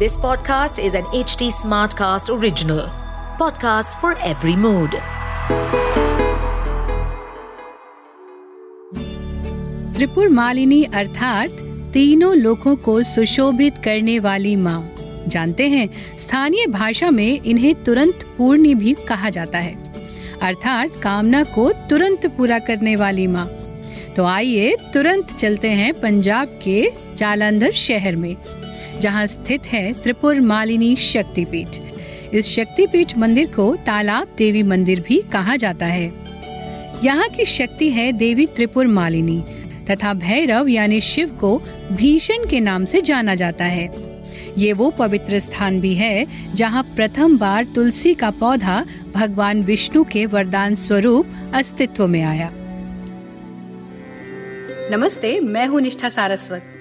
This podcast is an HD Smart Cast original. Podcasts for every mood. Tripura Malini अर्थात तीनों लोकों को सुशोभित करने वाली माँ। जानते हैं स्थानीय भाषा में इन्हें तुरंत पूर्णी भी कहा जाता है, अर्थात कामना को तुरंत पूरा करने वाली माँ। तो आइए तुरंत चलते हैं पंजाब के जालंधर शहर में, जहाँ स्थित है त्रिपुर मालिनी शक्तिपीठ। इस शक्तिपीठ मंदिर को तालाब देवी मंदिर भी कहा जाता है। यहाँ की शक्ति है देवी त्रिपुर मालिनी तथा भैरव यानी शिव को भीषण के नाम से जाना जाता है। ये वो पवित्र स्थान भी है जहाँ प्रथम बार तुलसी का पौधा भगवान विष्णु के वरदान स्वरूप अस्तित्व में आया। नमस्ते, मैं हूँ निष्ठा सारस्वत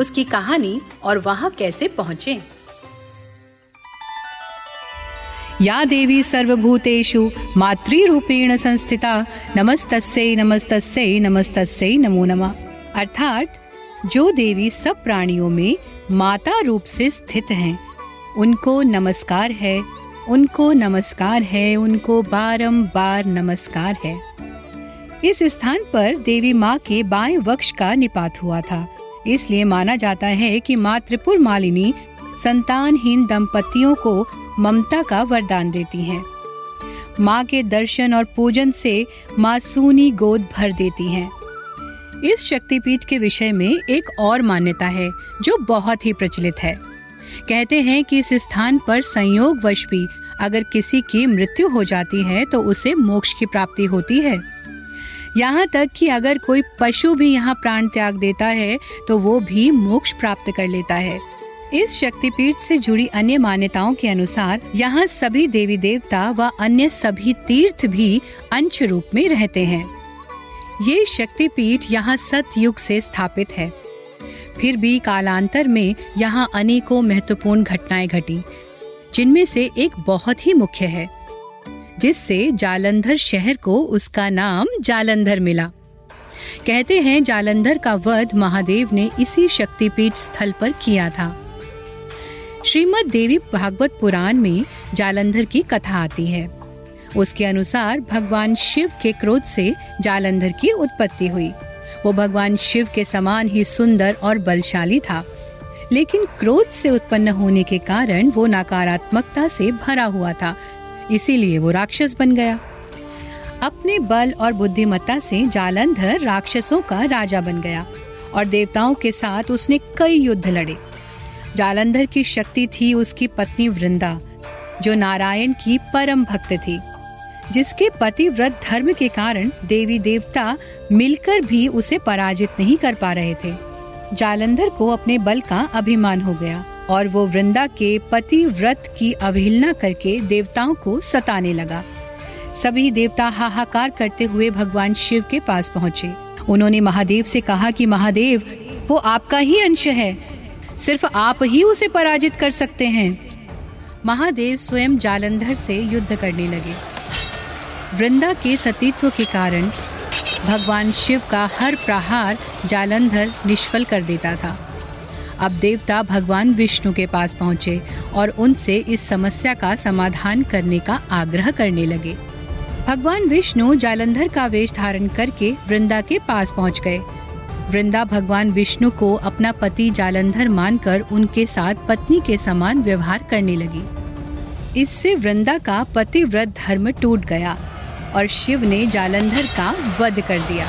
उसकी कहानी और वहाँ कैसे पहुँचे। या देवी सर्वभूतेषु मातृरूपेण संस्थिता नमस्तस्यै नमस्तस्यै नमस्तस्यै नमो नमः। अर्थात जो देवी सब प्राणियों में माता रूप से स्थित हैं, उनको नमस्कार है, उनको नमस्कार है, उनको बारंबार नमस्कार है। इस स्थान पर देवी माँ के बाएं वक्ष का निपात हुआ था, इसलिए माना जाता है कि माँ त्रिपुर मालिनी संतानहीन दंपतियों को ममता का वरदान देती हैं। माँ के दर्शन और पूजन से मासूनी गोद भर देती हैं। इस शक्तिपीठ के विषय में एक और मान्यता है जो बहुत ही प्रचलित है। कहते हैं कि इस स्थान पर संयोगवश भी अगर किसी की मृत्यु हो जाती है तो उसे मोक्ष की प्राप्ति होती है। यहाँ तक कि अगर कोई पशु भी यहाँ प्राण त्याग देता है तो वो भी मोक्ष प्राप्त कर लेता है। इस शक्तिपीठ से जुड़ी अन्य मान्यताओं के अनुसार यहाँ सभी देवी देवता व अन्य सभी तीर्थ भी अंश रूप में रहते हैं। ये शक्तिपीठ यहाँ सतयुग से स्थापित है, फिर भी कालांतर में यहाँ अनेकों महत्वपूर्ण घटनाएं घटी, जिनमें से एक बहुत ही मुख्य है, जिससे जालंधर शहर को उसका नाम जालंधर मिला। कहते हैं जालंधर का वध महादेव ने इसी शक्तिपीठ स्थल पर किया था। श्रीमद देवी भागवत पुराण में जालंधर की कथा आती है। उसके अनुसार भगवान शिव के क्रोध से जालंधर की उत्पत्ति हुई। वो भगवान शिव के समान ही सुंदर और बलशाली था, लेकिन क्रोध से उत्पन्न होने के कारण वो नकारात्मकता से भरा हुआ था, इसीलिए वो राक्षस बन गया। अपने बल और बुद्धिमत्ता से जालंधर राक्षसों का राजा बन गया और देवताओं के साथ उसने कई युद्ध लड़े। जालंधर की शक्ति थी उसकी पत्नी वृंदा, जो नारायण की परम भक्त थी, जिसके पतिव्रत धर्म के कारण देवी देवता मिलकर भी उसे पराजित नहीं कर पा रहे थे। जालंधर को अपने बल का अभिमान हो गया और वो वृंदा के पतिव्रत की अवहेलना करके देवताओं को सताने लगा। सभी देवता हाहाकार करते हुए भगवान शिव के पास पहुँचे। उन्होंने महादेव से कहा कि महादेव, वो आपका ही अंश है, सिर्फ आप ही उसे पराजित कर सकते हैं। महादेव स्वयं जालंधर से युद्ध करने लगे। वृंदा के सतीत्व के कारण भगवान शिव का हर प्रहार जालंधर निष्फल कर देता था। अब देवता भगवान विष्णु के पास पहुँचे और उनसे इस समस्या का समाधान करने का आग्रह करने लगे। भगवान विष्णु जालंधर का वेश धारण करके वृंदा के पास पहुँच गए। वृंदा भगवान विष्णु को अपना पति जालंधर मानकर उनके साथ पत्नी के समान व्यवहार करने लगी। इससे वृंदा का पतिव्रत धर्म टूट गया और शिव ने जालंधर का वध कर दिया।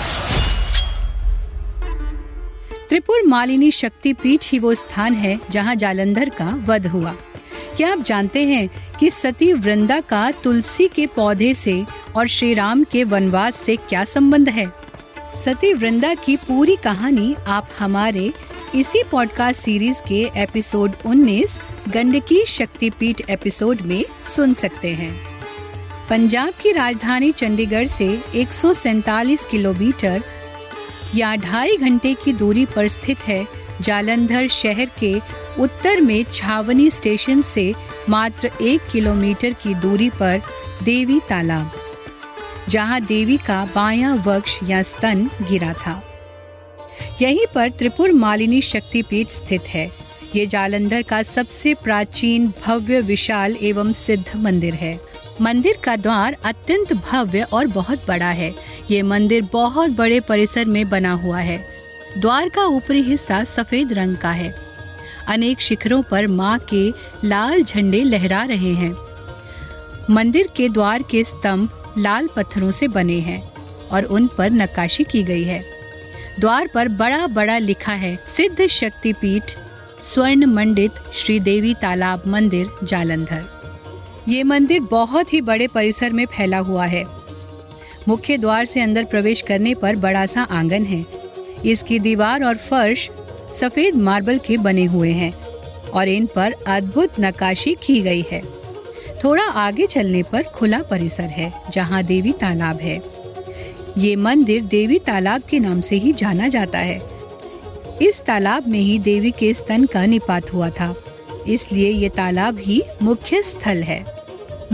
त्रिपुर मालिनी शक्तिपीठ ही वो स्थान है जहाँ जालंधर का वध हुआ। क्या आप जानते हैं कि सती वृंदा का तुलसी के पौधे से और श्री राम के वनवास से क्या संबंध है? सती वृंदा की पूरी कहानी आप हमारे इसी पॉडकास्ट सीरीज के एपिसोड 19 गंडकी शक्तिपीठ एपिसोड में सुन सकते हैं। पंजाब की राजधानी चंडीगढ़ से 147 किलोमीटर या 2.5 घंटे की दूरी पर स्थित है जालंधर। शहर के उत्तर में छावनी स्टेशन से मात्र 1 किलोमीटर की दूरी पर देवी तालाब, जहां देवी का बायां वक्ष या स्तन गिरा था, यहीं पर त्रिपुरमालिनी शक्तिपीठ स्थित है। ये जालंधर का सबसे प्राचीन, भव्य, विशाल एवं सिद्ध मंदिर है। मंदिर का द्वार अत्यंत भव्य और बहुत बड़ा है। ये मंदिर बहुत बड़े परिसर में बना हुआ है। द्वार का ऊपरी हिस्सा सफेद रंग का है। अनेक शिखरों पर माँ के लाल झंडे लहरा रहे हैं। मंदिर के द्वार के स्तंभ लाल पत्थरों से बने हैं और उन पर नक्काशी की गई है। द्वार पर बड़ा बड़ा लिखा है सिद्ध शक्तिपीठ स्वर्ण मंडित श्री देवी तालाब मंदिर जालंधर। ये मंदिर बहुत ही बड़े परिसर में फैला हुआ है। मुख्य द्वार से अंदर प्रवेश करने पर बड़ा सा आंगन है। इसकी दीवार और फर्श सफेद मार्बल के बने हुए हैं और इन पर अद्भुत नक्काशी की गई है। थोड़ा आगे चलने पर खुला परिसर है जहाँ देवी तालाब है। ये मंदिर देवी तालाब के नाम से ही जाना जाता है। इस तालाब में ही देवी के स्तन का निपात हुआ था, इसलिए ये तालाब ही मुख्य स्थल है।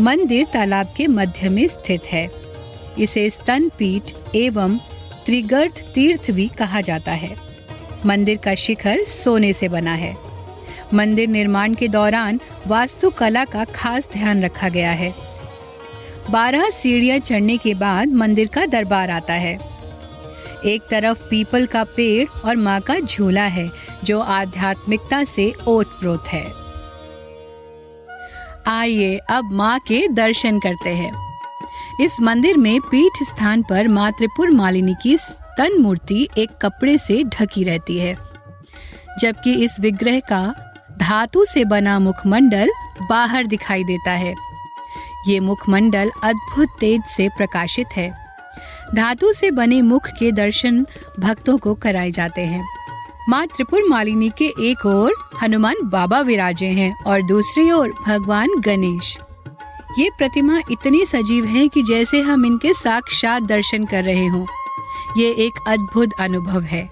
मंदिर तालाब के मध्य में स्थित है। इसे स्तन पीठ एवं त्रिगर्त तीर्थ भी कहा जाता है। मंदिर का शिखर सोने से बना है। मंदिर निर्माण के दौरान वास्तुकला का खास ध्यान रखा गया है। 12 सीढ़ियां चढ़ने के बाद मंदिर का दरबार आता है। एक तरफ पीपल का पेड़ और माँ का झूला है, जो आध्यात्मिकता से ओतप्रोत है। आइए अब माँ के दर्शन करते हैं। इस मंदिर में पीठ स्थान पर माँ त्रिपुरमालिनी की स्तन मूर्ति एक कपड़े से ढकी रहती है, जबकि इस विग्रह का धातु से बना मुखमंडल बाहर दिखाई देता है। ये मुखमंडल अद्भुत तेज से प्रकाशित है। धातु से बने मुख के दर्शन भक्तों को कराए जाते हैं। माँ त्रिपुरमालिनी के एक ओर हनुमान बाबा विराजे हैं और दूसरी ओर भगवान गणेश। ये प्रतिमा इतनी सजीव है कि जैसे हम इनके साक्षात दर्शन कर रहे हों। ये एक अद्भुत अनुभव है।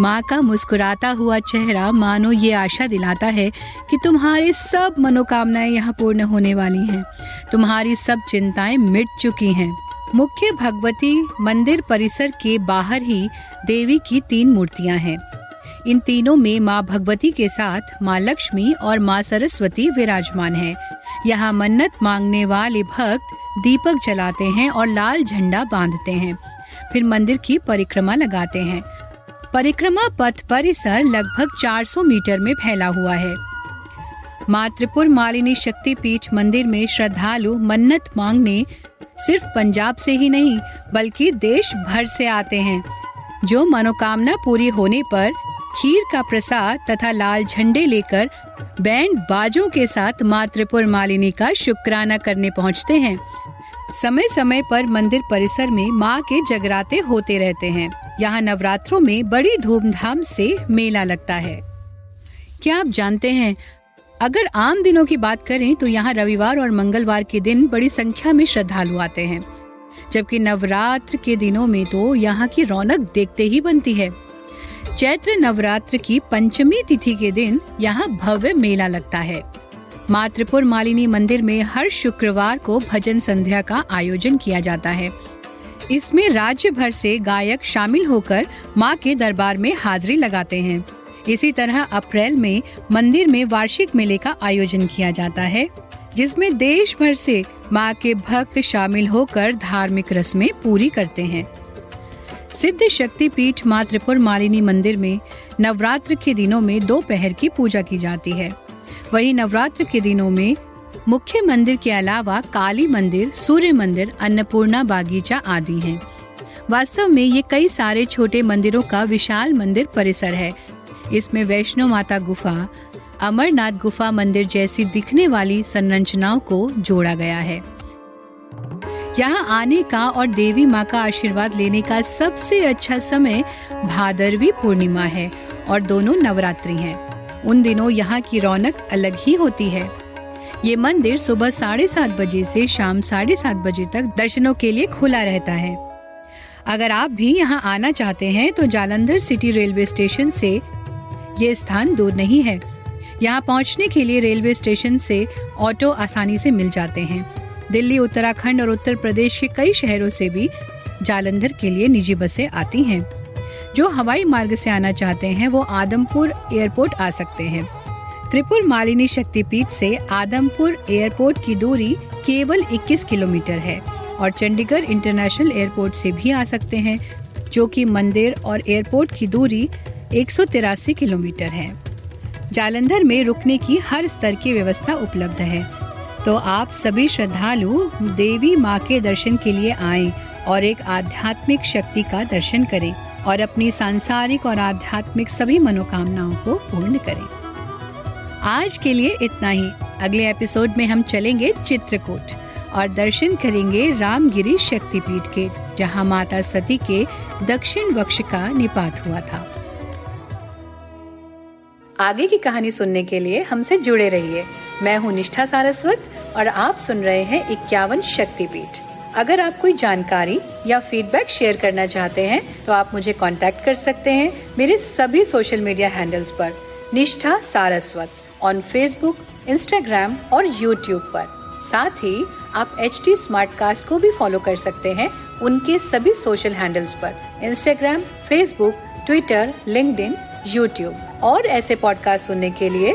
माँ का मुस्कुराता हुआ चेहरा मानो ये आशा दिलाता है कि तुम्हारी सब मनोकामनाएं यहाँ पूर्ण होने वाली हैं, तुम्हारी सब चिंताएं मिट चुकी हैं। मुख्य भगवती मंदिर परिसर के बाहर ही देवी की 3 मूर्तियाँ हैं। इन तीनों में माँ भगवती के साथ माँ लक्ष्मी और माँ सरस्वती विराजमान हैं। यहाँ मन्नत मांगने वाले भक्त दीपक जलाते हैं और लाल झंडा बांधते हैं, फिर मंदिर की परिक्रमा लगाते हैं। परिक्रमा पथ परिसर लगभग 400 मीटर में फैला हुआ है। माँ त्रिपुरमालिनी शक्तिपीठ मंदिर में श्रद्धालु मन्नत मांगने सिर्फ पंजाब से ही नहीं बल्कि देश भर से आते हैं, जो मनोकामना पूरी होने पर खीर का प्रसाद तथा लाल झंडे लेकर बैंड बाजों के साथ माँ त्रिपुरमालिनी का शुक्राना करने पहुँचते हैं। समय समय पर मंदिर परिसर में माँ के जगराते होते रहते हैं। यहाँ नवरात्रों में बड़ी धूमधाम से मेला लगता है। क्या आप जानते हैं, अगर आम दिनों की बात करें तो यहाँ रविवार और मंगलवार के दिन बड़ी संख्या में श्रद्धालु आते हैं, जबकि नवरात्र के दिनों में तो यहाँ की रौनक देखते ही बनती है। चैत्र नवरात्र की पंचमी तिथि के दिन यहाँ भव्य मेला लगता है। माँ त्रिपुरमालिनी मंदिर में हर शुक्रवार को भजन संध्या का आयोजन किया जाता है। इसमें राज्य भर से गायक शामिल होकर माँ के दरबार में हाजिरी लगाते हैं। इसी तरह अप्रैल में मंदिर में वार्षिक मेले का आयोजन किया जाता है, जिसमें देश भर से माँ के भक्त शामिल होकर धार्मिक रस्में पूरी करते हैं। सिद्ध शक्तिपीठ माँ त्रिपुरमालिनी मंदिर में नवरात्र के दिनों में 2 पहर की पूजा की जाती है। वहीं नवरात्र के दिनों में मुख्य मंदिर के अलावा काली मंदिर, सूर्य मंदिर, अन्नपूर्णा बागीचा आदि हैं। वास्तव में ये कई सारे छोटे मंदिरों का विशाल मंदिर परिसर है। इसमें वैष्णो माता गुफा, अमरनाथ गुफा मंदिर जैसी दिखने वाली संरचनाओं को जोड़ा गया है। यहाँ आने का और देवी माँ का आशीर्वाद लेने का सबसे अच्छा समय भादरवी पूर्णिमा है और दोनों नवरात्रि हैं। उन दिनों यहाँ की रौनक अलग ही होती है। ये मंदिर सुबह 7:30 बजे से शाम 7:30 बजे तक दर्शनों के लिए खुला रहता है। अगर आप भी यहाँ आना चाहते हैं तो जालंधर सिटी रेलवे स्टेशन से ये स्थान दूर नहीं है। यहाँ पहुँचने के लिए रेलवे स्टेशन से ऑटो आसानी से मिल जाते हैं। दिल्ली, उत्तराखंड और उत्तर प्रदेश के कई शहरों से भी जालंधर के लिए निजी बसें आती हैं। जो हवाई मार्ग से आना चाहते हैं वो आदमपुर एयरपोर्ट आ सकते हैं। त्रिपुरमालिनी शक्तिपीठ से आदमपुर एयरपोर्ट की दूरी केवल 21 किलोमीटर है और चंडीगढ़ इंटरनेशनल एयरपोर्ट से भी आ सकते हैं, जो कि मंदिर और एयरपोर्ट की दूरी 183 किलोमीटर है। जालंधर में रुकने की हर स्तर की व्यवस्था उपलब्ध है, तो आप सभी श्रद्धालु देवी माँ के दर्शन के लिए आएं और एक आध्यात्मिक शक्ति का दर्शन करें और अपनी सांसारिक और आध्यात्मिक सभी मनोकामनाओं को पूर्ण करें। आज के लिए इतना ही। अगले एपिसोड में हम चलेंगे चित्रकूट और दर्शन करेंगे रामगिरी शक्तिपीठ के, जहां माता सती के दक्षिण वक्ष का निपात हुआ था। आगे की कहानी सुनने के लिए हमसे जुड़े रहिए। मैं हूं निष्ठा सारस्वत और आप सुन रहे हैं 51 शक्तिपीठ। अगर आप कोई जानकारी या फीडबैक शेयर करना चाहते हैं तो आप मुझे कांटेक्ट कर सकते हैं मेरे सभी सोशल मीडिया हैंडल्स पर, Nishtha Saraswat on Facebook, Instagram और यूट्यूब पर। साथ ही आप HD स्मार्ट कास्ट को भी फॉलो कर सकते हैं उनके सभी सोशल हैंडल्स पर, Instagram, Facebook, Twitter, LinkedIn, YouTube. और ऐसे पॉडकास्ट सुनने के लिए